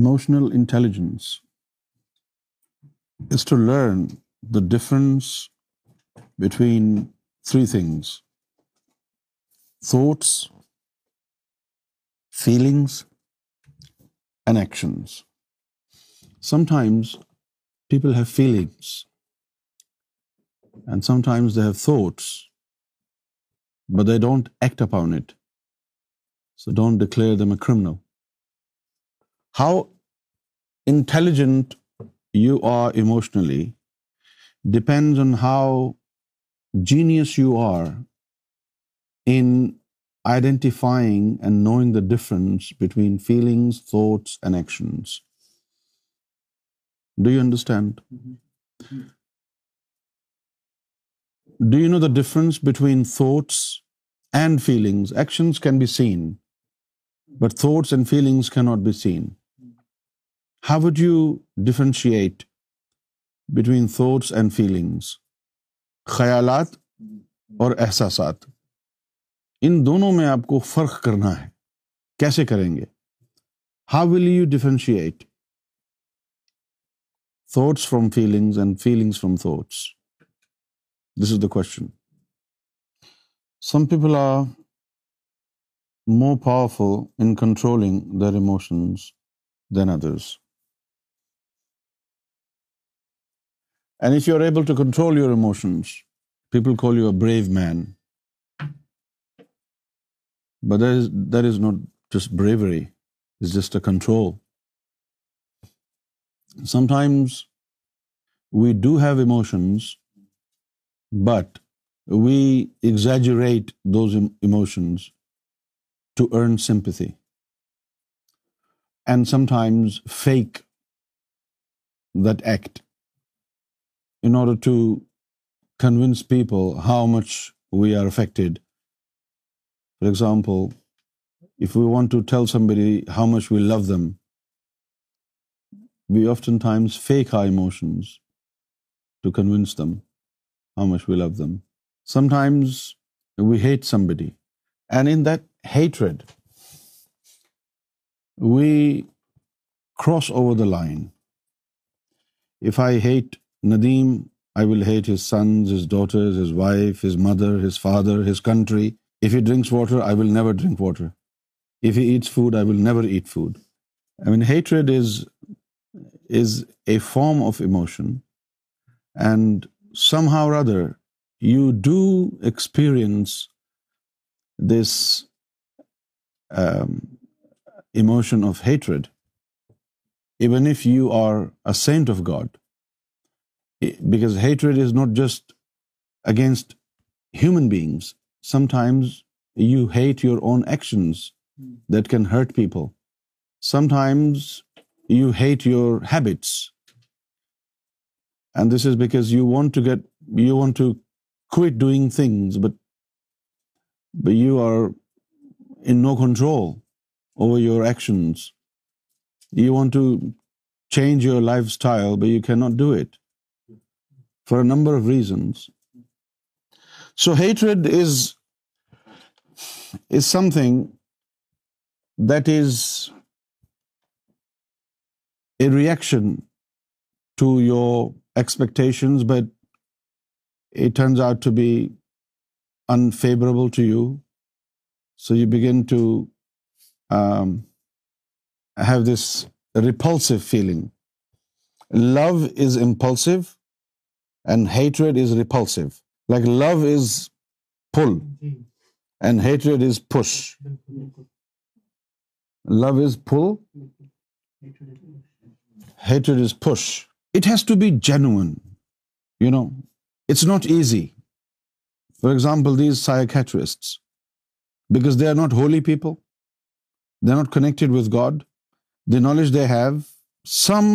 emotional intelligence is to learn the difference between three things: thoughts, feelings, and actions. Sometimes people have feelings, and sometimes they have thoughts, but they don't act upon it. So don't declare them a criminal. How intelligent you are emotionally depends on how genius you are in identifying and knowing the difference between feelings, thoughts, and actions. Do you understand? Mm-hmm. Do you know the difference between thoughts and feelings? Actions can be seen, but thoughts and feelings cannot be seen. How would you differentiate between thoughts and feelings, خیالات اور احساسات؟ ان دونوں میں آپ کو فرق کرنا ہے، کیسے کریں گے؟ How will you differentiate thoughts from feelings and feelings from thoughts? This is the question. Some people are more powerful in controlling their emotions than others, and if you are able to control your emotions people call you a brave man. But that is not just bravery, it's just a control. Sometimes we do have emotions, but we exaggerate those emotions to earn sympathy. And sometimes fake that act in order to convince people how much we are affected. For example, if we want to tell somebody how much we love them, we oftentimes fake our emotions to convince them how much we love them. Sometimes we hate somebody, and in that hatred, we cross over the line. If I hate Nadeem, I will hate his sons, his daughters, his wife, his mother, his father, his country. If he drinks water, I will never drink water. If he eats food, I will never eat food. I mean, hatred is a form of emotion, and somehow or other you do experience this emotion of hatred, even if you are a saint of God, because hatred is not just against human beings. Sometimes you hate your own actions that can hurt people. Sometimes you hate your habits. And this is because you want to quit doing things, but you are in no control over your actions. You want to change your lifestyle, but you cannot do it for a number of reasons. So hatred is something that is a reaction to your expectations, but it turns out to be unfavorable to you, so you begin to have this repulsive feeling. Love is impulsive and hatred is repulsive. Like love is pull and hatred is push. Love is pull, hatred is push. It has to be genuine, you know. It's not easy. For example, these psychiatrists, because they are not holy people, they're not connected with God, the knowledge they have, some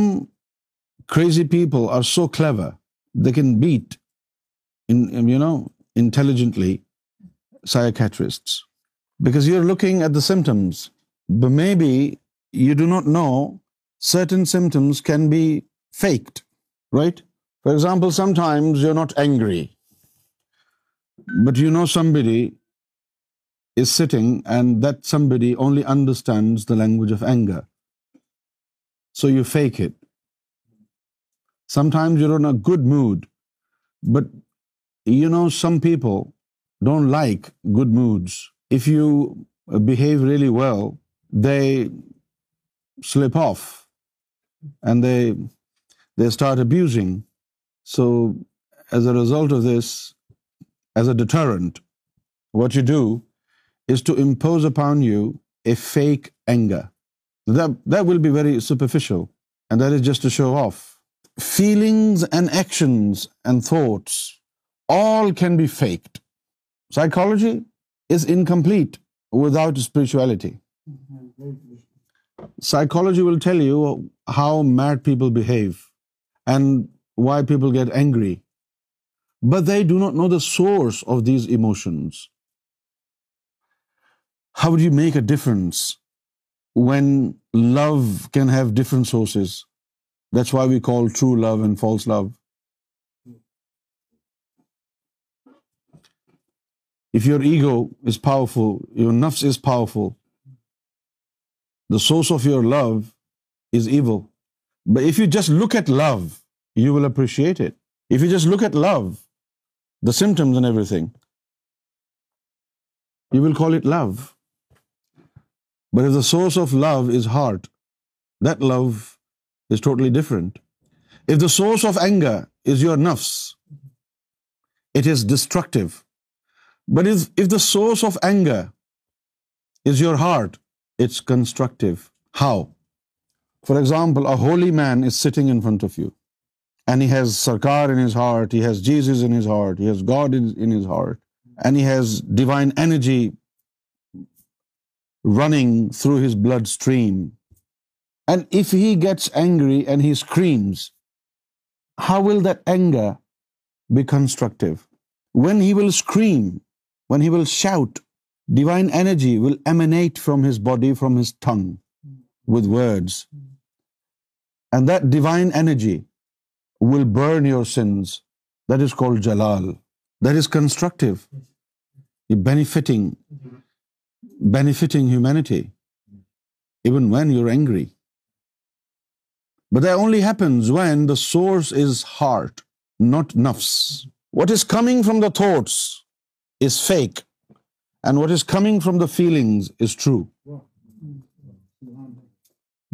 crazy people are so clever they can beat intelligently psychiatrists, because you're looking at the symptoms, but maybe you do not know certain symptoms can be faked, right? For example, sometimes you're not angry, but you know somebody is sitting, and that somebody only understands the language of anger, so you fake it. Sometimes you're in a good mood, but you know, some people don't like good moods. If you behave really well, they slip off and they start abusing. So as a result of this, as a deterrent, what you do is to impose upon you a fake anger. That will be very superficial, and that is just to show off. Feelings and actions and thoughts all can be faked. Psychology is incomplete without spirituality. Psychology will tell you how mad people behave and why people get angry, but they do not know the source of these emotions. How would you make a difference when love can have different sources? That's why we call true love and false love. If your ego is powerful, your nafs is powerful, the source of your love is evil. But if you just look at love, you will appreciate it. If you just look at love, the symptoms and everything, you will call it love. But if the source of love is heart, that love is totally different. If the source of anger is your nafs, it is destructive. But if the source of anger is your heart, it's constructive. How? For example, a holy man is sitting in front of you, and he has Sarkar in his heart, he has Jesus in his heart, he has God in his heart, and he has divine energy running through his bloodstream. And if he gets angry and he screams, how will that anger be constructive? When he will scream, when he will shout, divine energy will emanate from his body, from his tongue, with words. And that divine energy will burn your sins. That is called Jalal. That is constructive, benefiting humanity, even when you're angry. But that only happens when the source is heart, not nafs. What is coming from the thoughts is fake, and what is coming from the feelings is true.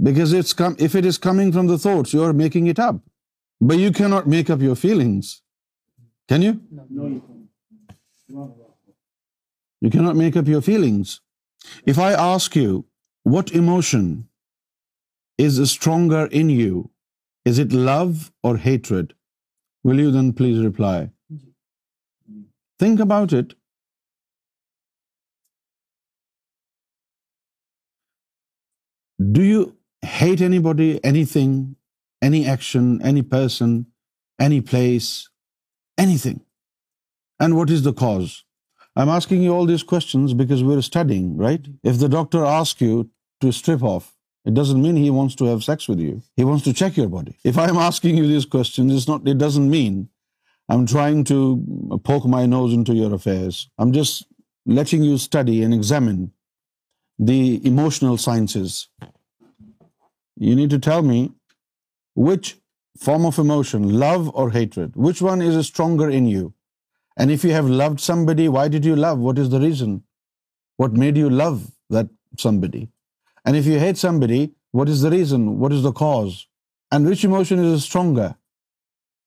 Because if it is coming from the thoughts, you are making it up. But you cannot make up your feelings. Can you? No, you can't. You cannot make up your feelings. If I ask you, what emotion is stronger in you? Is it love or hatred? Will you then please reply? Think about it. Do you hate anybody, anything, any action, any person, any place, anything? And what is the cause? I'm asking you all these questions because we're studying, right? If the doctor asks you to strip off, it doesn't mean he wants to have sex with you. He wants to check your body. If I'm asking you these questions, it doesn't mean I'm trying to poke my nose into your affairs. I'm just letting you study and examine the emotional sciences. You need to tell me which form of emotion, love or hatred, which one is stronger in you? And if you have loved somebody, why did you love? What is the reason? What made you love that somebody? And if you hate somebody, what is the reason? What is the cause? And which emotion is stronger?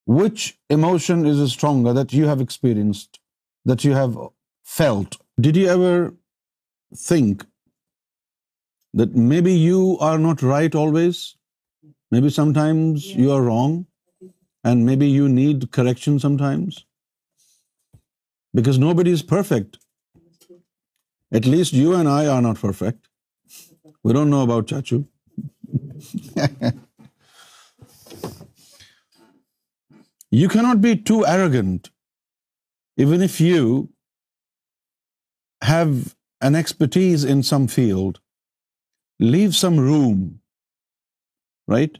Which emotion is stronger that you have experienced, that you have felt? Did you ever think that maybe you are not right always? Maybe sometimes you are wrong, and maybe you need correction sometimes? Because nobody is perfect. At least you and I are not perfect. We don't know about Chachu. You cannot be too arrogant, even if you have an expertise in some field. Leave some room, right?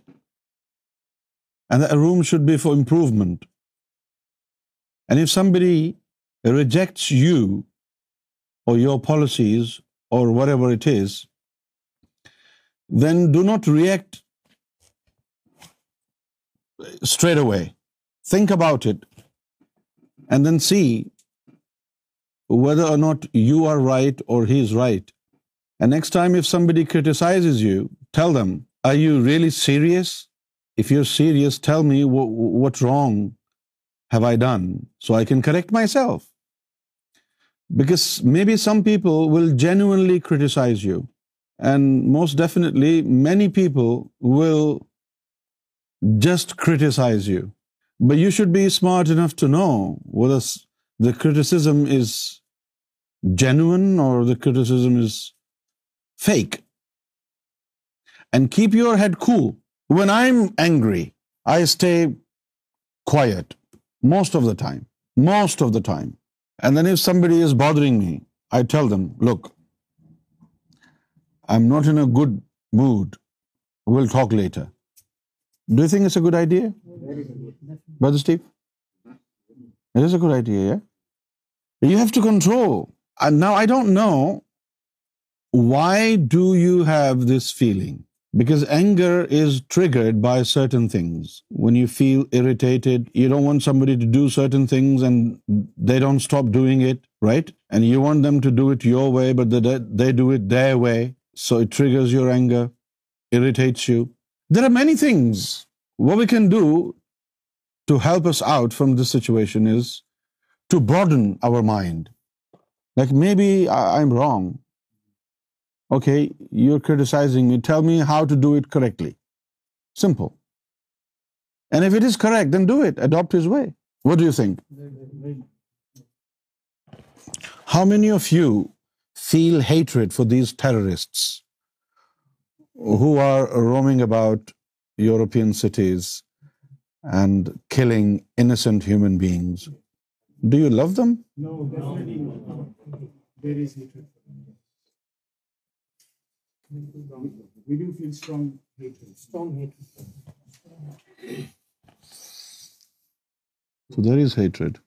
And that room should be for improvement. And if somebody rejects you or your policies or whatever it is, then do not react straight away. Think about it and then see whether or not you are right or he is right. And next time if somebody criticizes you, tell them, are you really serious? If you're serious, tell me what wrong have I done so I can correct myself. Because maybe some people will genuinely criticize you, and most definitely many people will just criticize you. But you should be smart enough to know whether the criticism is genuine or the criticism is fake. And keep your head cool. When I'm angry, I stay quiet most of the time. And then if somebody is bothering me, I tell them, look, I'm not in a good mood. We'll talk later. Do you think it's a good idea? Brother Steve? It is a good idea, yeah? You have to control. And now I don't know, why do you have this feeling? Because anger is triggered by certain things. When you feel irritated, you don't want somebody to do certain things and they don't stop doing it, right? And you want them to do it your way, but they do it their way. So it triggers your anger, irritates you. There are many things. What we can do to help us out from this situation is to broaden our mind. Like, maybe I'm wrong. Okay, you're criticizing me. Tell me how to do it correctly. Simple. And if it is correct, then do it. Adopt his way. What do you think? How many of you feel hatred for these terrorists who are roaming about European cities and killing innocent human beings? Do you love them? No, definitely not. There is hatred. We do feel strong hatred. So there is hatred.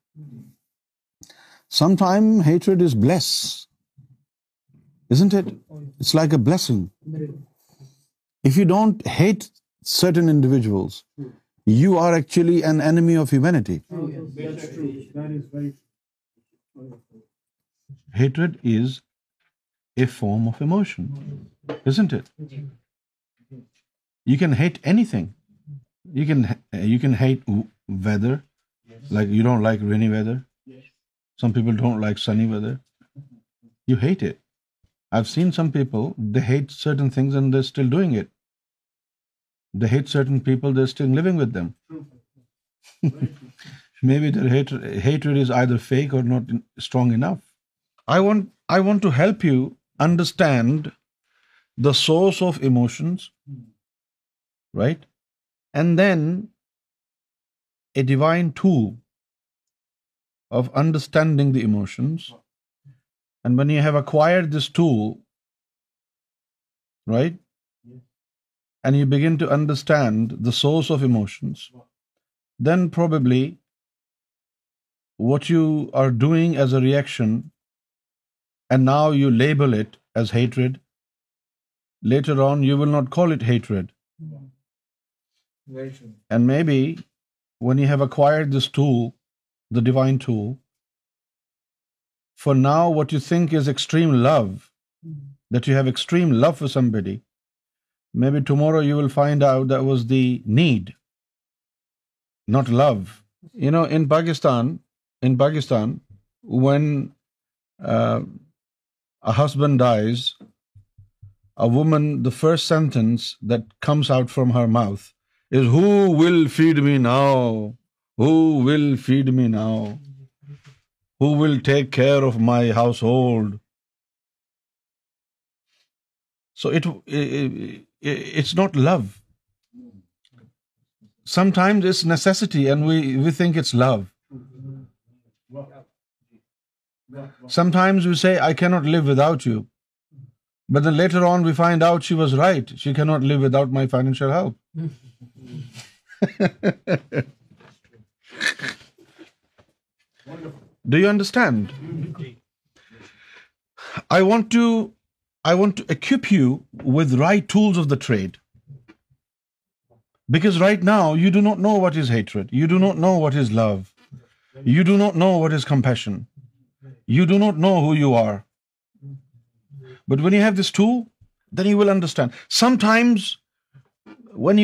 Sometimes hatred is bliss, isn't it? It's like a blessing. If you don't hate certain individuals, you are actually an enemy of humanity. Oh, yes. That's true. That is very true. Hatred is a form of emotion, isn't it? You can hate anything. You can hate weather, like you don't like rainy weather. Some people don't like sunny weather. You hate it. I've seen some people, they hate certain things and they're still doing it. They hate certain people, they're still living with them. Maybe their hatred is either fake or not strong enough. I want to help you understand the source of emotions, right? And then a divine tool of understanding the emotions. And when you have acquired this tool, right? And you begin to understand the source of emotions, then probably what you are doing as a reaction, and now you label it as hatred, later on you will not call it hatred. And maybe when you have acquired this tool, the divine tool, for now what you think is extreme love, that you have extreme love for somebody, maybe tomorrow you will find out that was the need, not love. You know, in Pakistan, when a husband dies, a woman, the first sentence that comes out from her mouth is, "Who will feed me now? Who will feed me now? Who will take care of my household?" So it's not love. Sometimes it's necessity and we think it's love. Sometimes we say, "I cannot live without you." But then later on we find out she was right. She cannot live without my financial help. Do you understand? I want to equip you with right tools of the trade. Because right now you do not know what is hatred, you do not know what is love, you do not know what is compassion, you do not know who you are. But when you have this tool, then you will understand. Sometimes when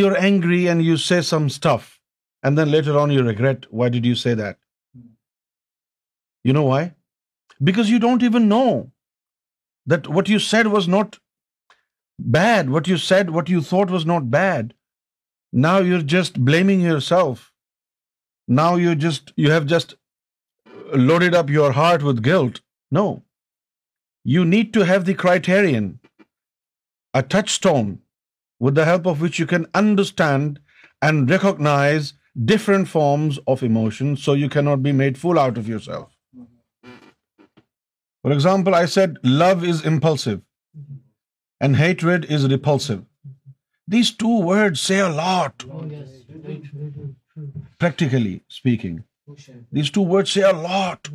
you're angry and you say some stuff, and then later on you regret, why did you say that? You know why? Because you don't even know that what you said was not bad, what you said, what you thought was not bad. Now you're just blaming yourself. Now you have just loaded up your heart with guilt. No. You need to have the criterion, a touchstone with the help of which you can understand and recognize different forms of emotion, so you cannot be made fool out of yourself. For example, I said love is impulsive and hatred is repulsive. These two words say a lot. Practically speaking, these two words say a lot.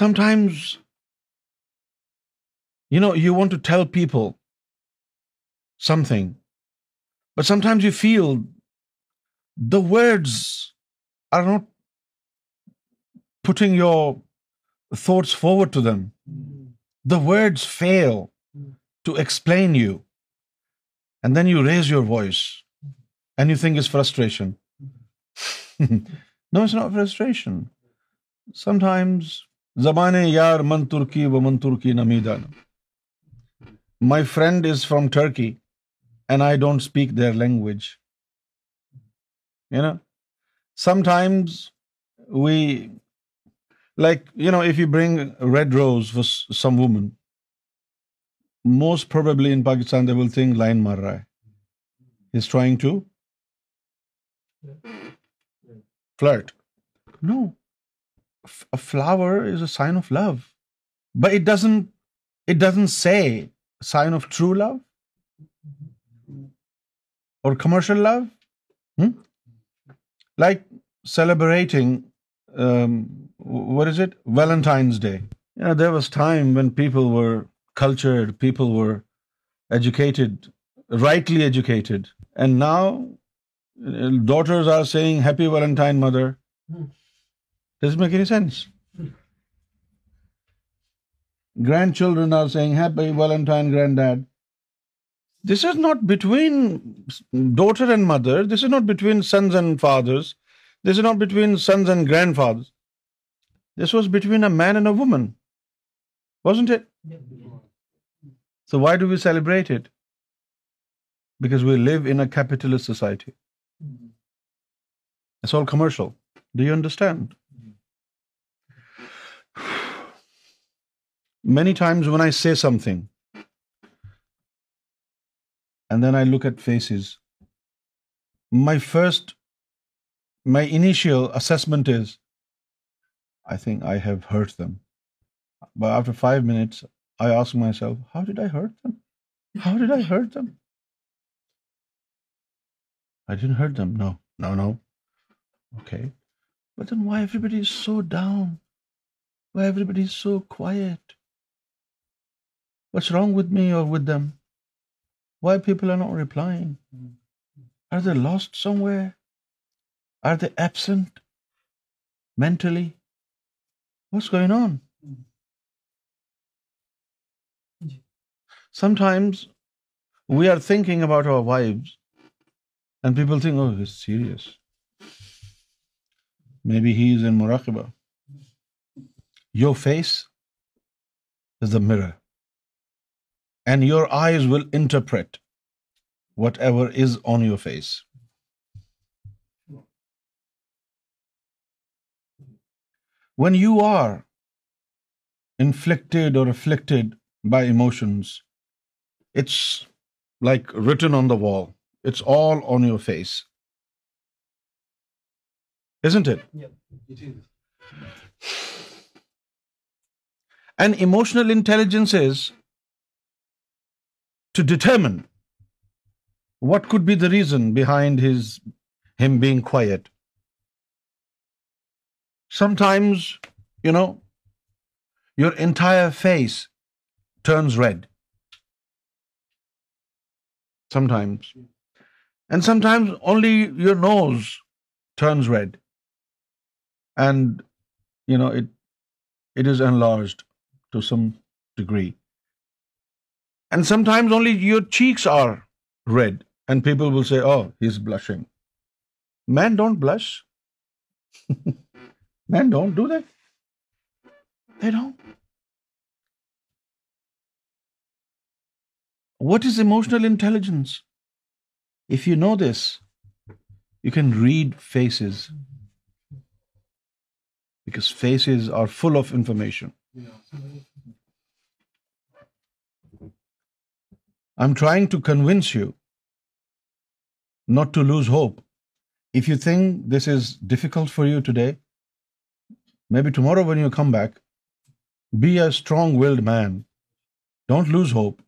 Sometimes, you know, you want to tell people something, but sometimes you feel the words are not putting your thoughts forward to them. The words fail to explain you, and then you raise your voice and you think it's frustration. No, it's not frustration. Sometimes zabane yaar man turki wa man turki namidan. My friend is from Turkey and I don't speak their language. You know, sometimes we, like, you know, if you bring a red rose for some woman, most probably in Pakistan they will think line mar raha hai. He's trying to flirt. No. A flower is a sign of love. But it doesn't say sign of true love or commercial love. Like celebrating what is it? Valentine's Day. You know, there was time when people were cultured, people were educated, rightly educated, and now daughters are saying happy Valentine, mother. Does it make any sense? Grandchildren are saying happy Valentine, granddad. This is not between daughter and mother. This is not between sons and fathers. This is not between sons and grandfathers. This was between a man and a woman, wasn't it? So why do we celebrate it? Because we live in a capitalist society. It's all commercial. Do you understand? Many times when I say something and then I look at faces, my initial assessment is, I think I have hurt them. But after 5 minutes, I ask myself, how did I hurt them? How did I hurt them? I didn't hurt them. No. Okay. But then why everybody is so down? Why everybody is so quiet? What's wrong with me or with them? Why people are not replying? Are they lost somewhere? Are they absent mentally? What's going on? Sometimes we are thinking about our wives and people think, oh, he's serious. Maybe he is in muraqabah. Your face is the mirror, and your eyes will interpret whatever is on your face. When you are inflicted or afflicted by emotions, it's like written on the wall. It's all on your face. Isn't it? Yeah, it is. And emotional intelligence is to determine what could be the reason behind him being quiet. Sometimes, you know, your entire face turns red. Sometimes. And sometimes only your nose turns red, and you know it is enlarged to some degree. And sometimes only your cheeks are red, and people will say, "Oh, he's blushing." Men don't blush. Men don't, do they? They don't. What is emotional intelligence? If you know this, you can read faces, because faces are full of information. I'm trying to convince you not to lose hope. If you think this is difficult for you today, maybe tomorrow when you come back, be a strong-willed man. Don't lose hope.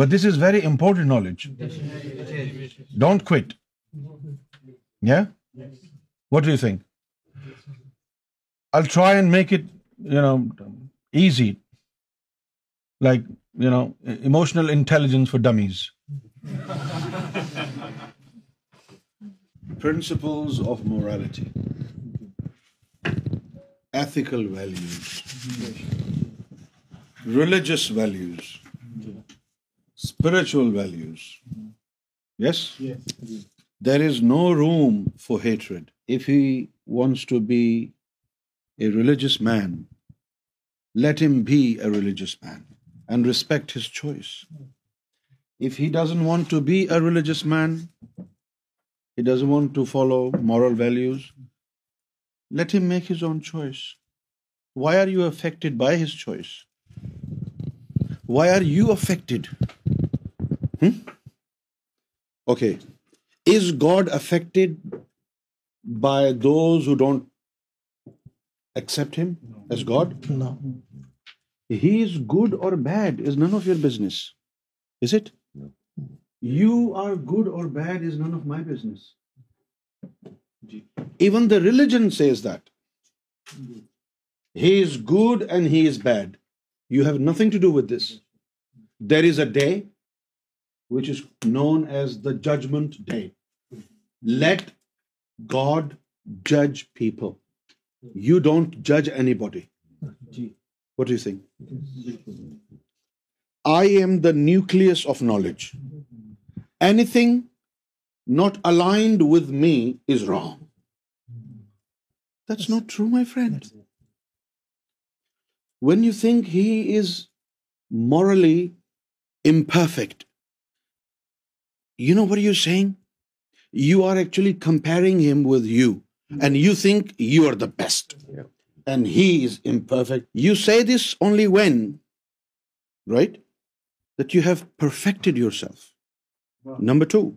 But this is very important knowledge. Don't quit. Yeah? What do you think? I'll try and make it, easy. Like, emotional intelligence for dummies. Principles of morality. Ethical values. Religious values. Spiritual values. Yes? Yes. There is no room for hatred. If he wants to be a religious man, let him be a religious man and respect his choice. If he doesn't want to be a religious man, he doesn't want to follow moral values, let him make his own choice. Why are you affected by his choice? Why are you affected? Okay. Is God affected by those who don't accept Him as God? No. He is good or bad is none of your business. Is it? No. You are good or bad is none of my business. Even the religion says that. He is good and he is bad. You have nothing to do with this. There is a day which is known as the judgment day. Let God judge people. You don't judge anybody. What do you think? I am the nucleus of knowledge. Anything not aligned with me is wrong. That's not true, my friend. When you think he is morally imperfect, you know what you're saying? You are actually comparing him with you, and you think you are the best, and he is imperfect. You say this only when, right, that you have perfected yourself. Wow. Number two,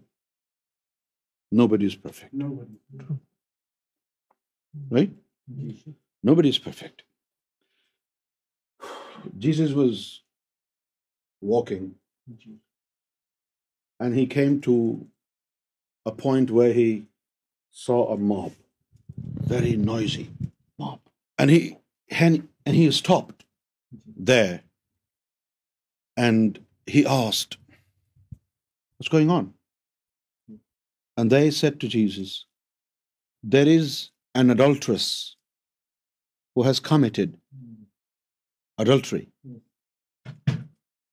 nobody is perfect. Nobody. Right? Nobody is perfect. Jesus was walking. And he came to a point where he saw a mob, very noisy mob. And he stopped there. And he asked, "What's going on?" And they said to Jesus, "There is an adulteress who has committed adultery.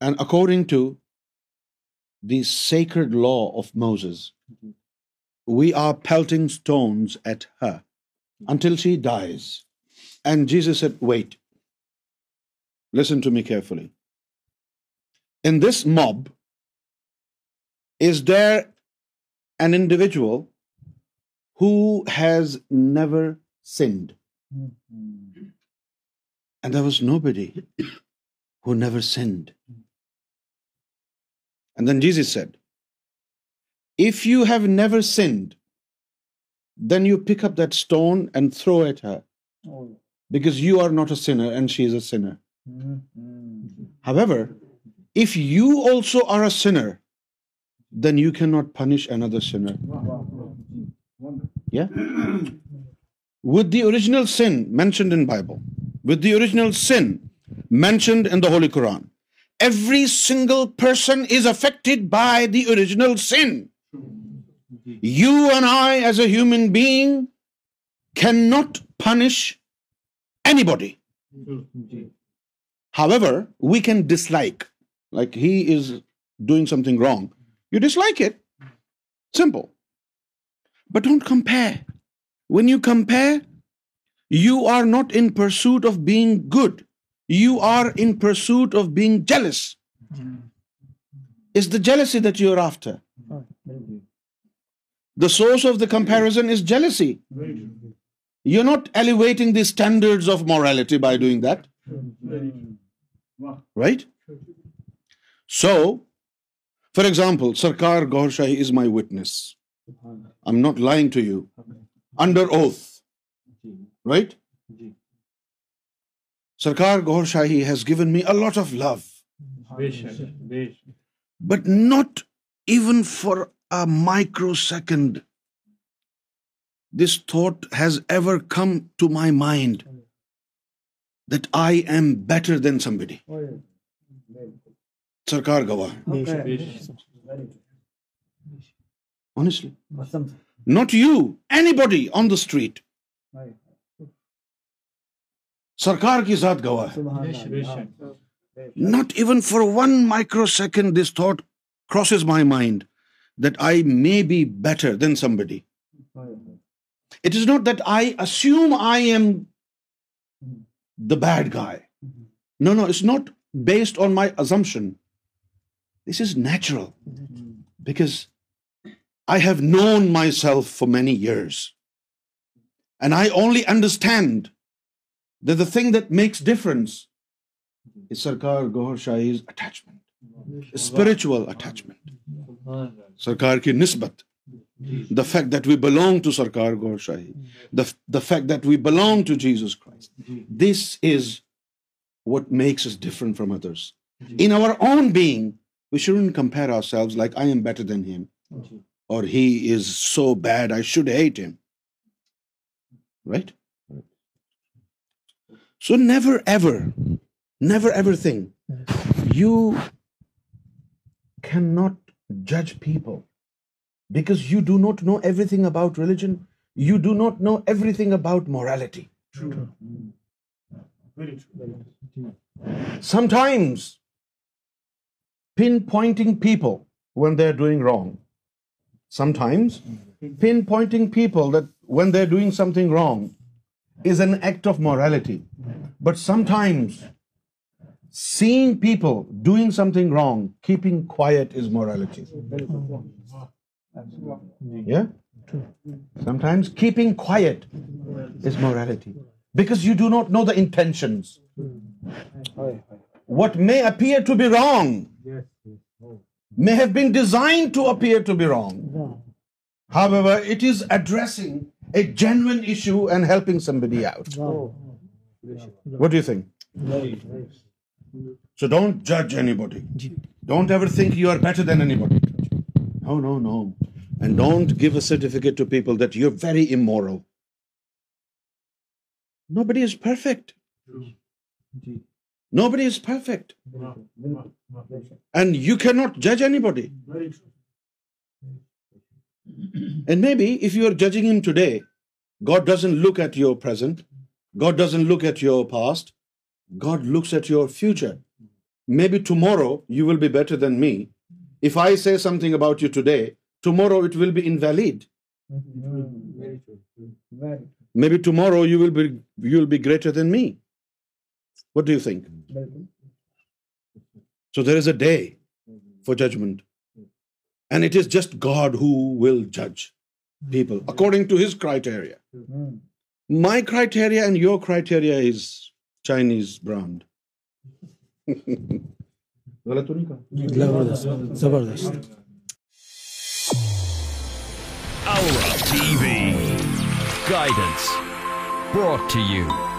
And according to the sacred law of Moses, we are pelting stones at her until she dies." And Jesus said, "Wait, listen to me carefully. In this mob, is there an individual who has never sinned?" And there was nobody who never sinned. And then Jesus said, "If you have never sinned, then you pick up that stone and throw at her, because you are not a sinner and she is a sinner. However, if you also are a sinner, then you cannot punish another sinner." Yeah? With the original sin mentioned in the Bible, with the original sin mentioned in the Holy Quran, every single person is affected by the original sin. You and I as a human being cannot punish anybody. However, we can dislike, like he is doing something wrong. You dislike it. Simple. But don't compare. When you compare, you are not in pursuit of being good. You are in pursuit of being jealous. It's the jealousy that you're after. The source of the comparison is jealousy. You're not elevating the standards of morality by doing that. Right? So, for example, Sarkar Gohar Shahi is my witness. I'm not lying to you. Under oath. Right? Sarkar Gohar Shahi has given me a lot of love. But not even for a microsecond this thought has ever come to my mind that I am better than somebody. Sarkar Gohar. Honestly. Not you, anybody on the street. Sarkar ki zaat gawah. Not even for one microsecond this thought crosses my mind that I may be better than somebody. It is not that I assume I am the bad guy. No, it's not based on my assumption. This is natural because I have known myself for many years. And I only understand that the thing that makes difference is Sarkar Gohar Shahi's attachment. Spiritual attachment. Sarkar ki nisbat. The fact that we belong to Sarkar Gohar Shahi. The fact that we belong to Jesus Christ. This is what makes us different from others. In our own being, we shouldn't compare ourselves like I am better than him. Or he is so bad, I should hate him. Right? So never ever think you cannot judge people because you do not know everything about religion. You do not know everything about morality. True. Very true. Sometimes pinpointing people when they're doing wrong. Sometimes pinpointing people that when they're doing something wrong is an act of morality. But sometimes seeing people doing something wrong, keeping quiet is morality. Yeah? Sometimes keeping quiet is morality. Because you do not know the intentions. What may appear to be wrong may have been designed to appear to be wrong. However, it is addressing a genuine issue and helping somebody out. What do you think? So don't judge anybody. Don't ever think you are better than anybody. No. And don't give a certificate to people that you're very immoral. Nobody is perfect. Nobody is perfect. And you cannot judge anybody. And maybe if you are judging him today, God doesn't look at your present. God doesn't look at your past. God looks at your future. Maybe tomorrow you will be better than me. If I say something about you today, tomorrow it will be invalid. Maybe tomorrow you will be greater than me. What do you think? So there is a day for judgment. And it is just God who will judge people according to his criteria. My criteria and your criteria is Chinese brand. Aura TV. Guidance. Brought to you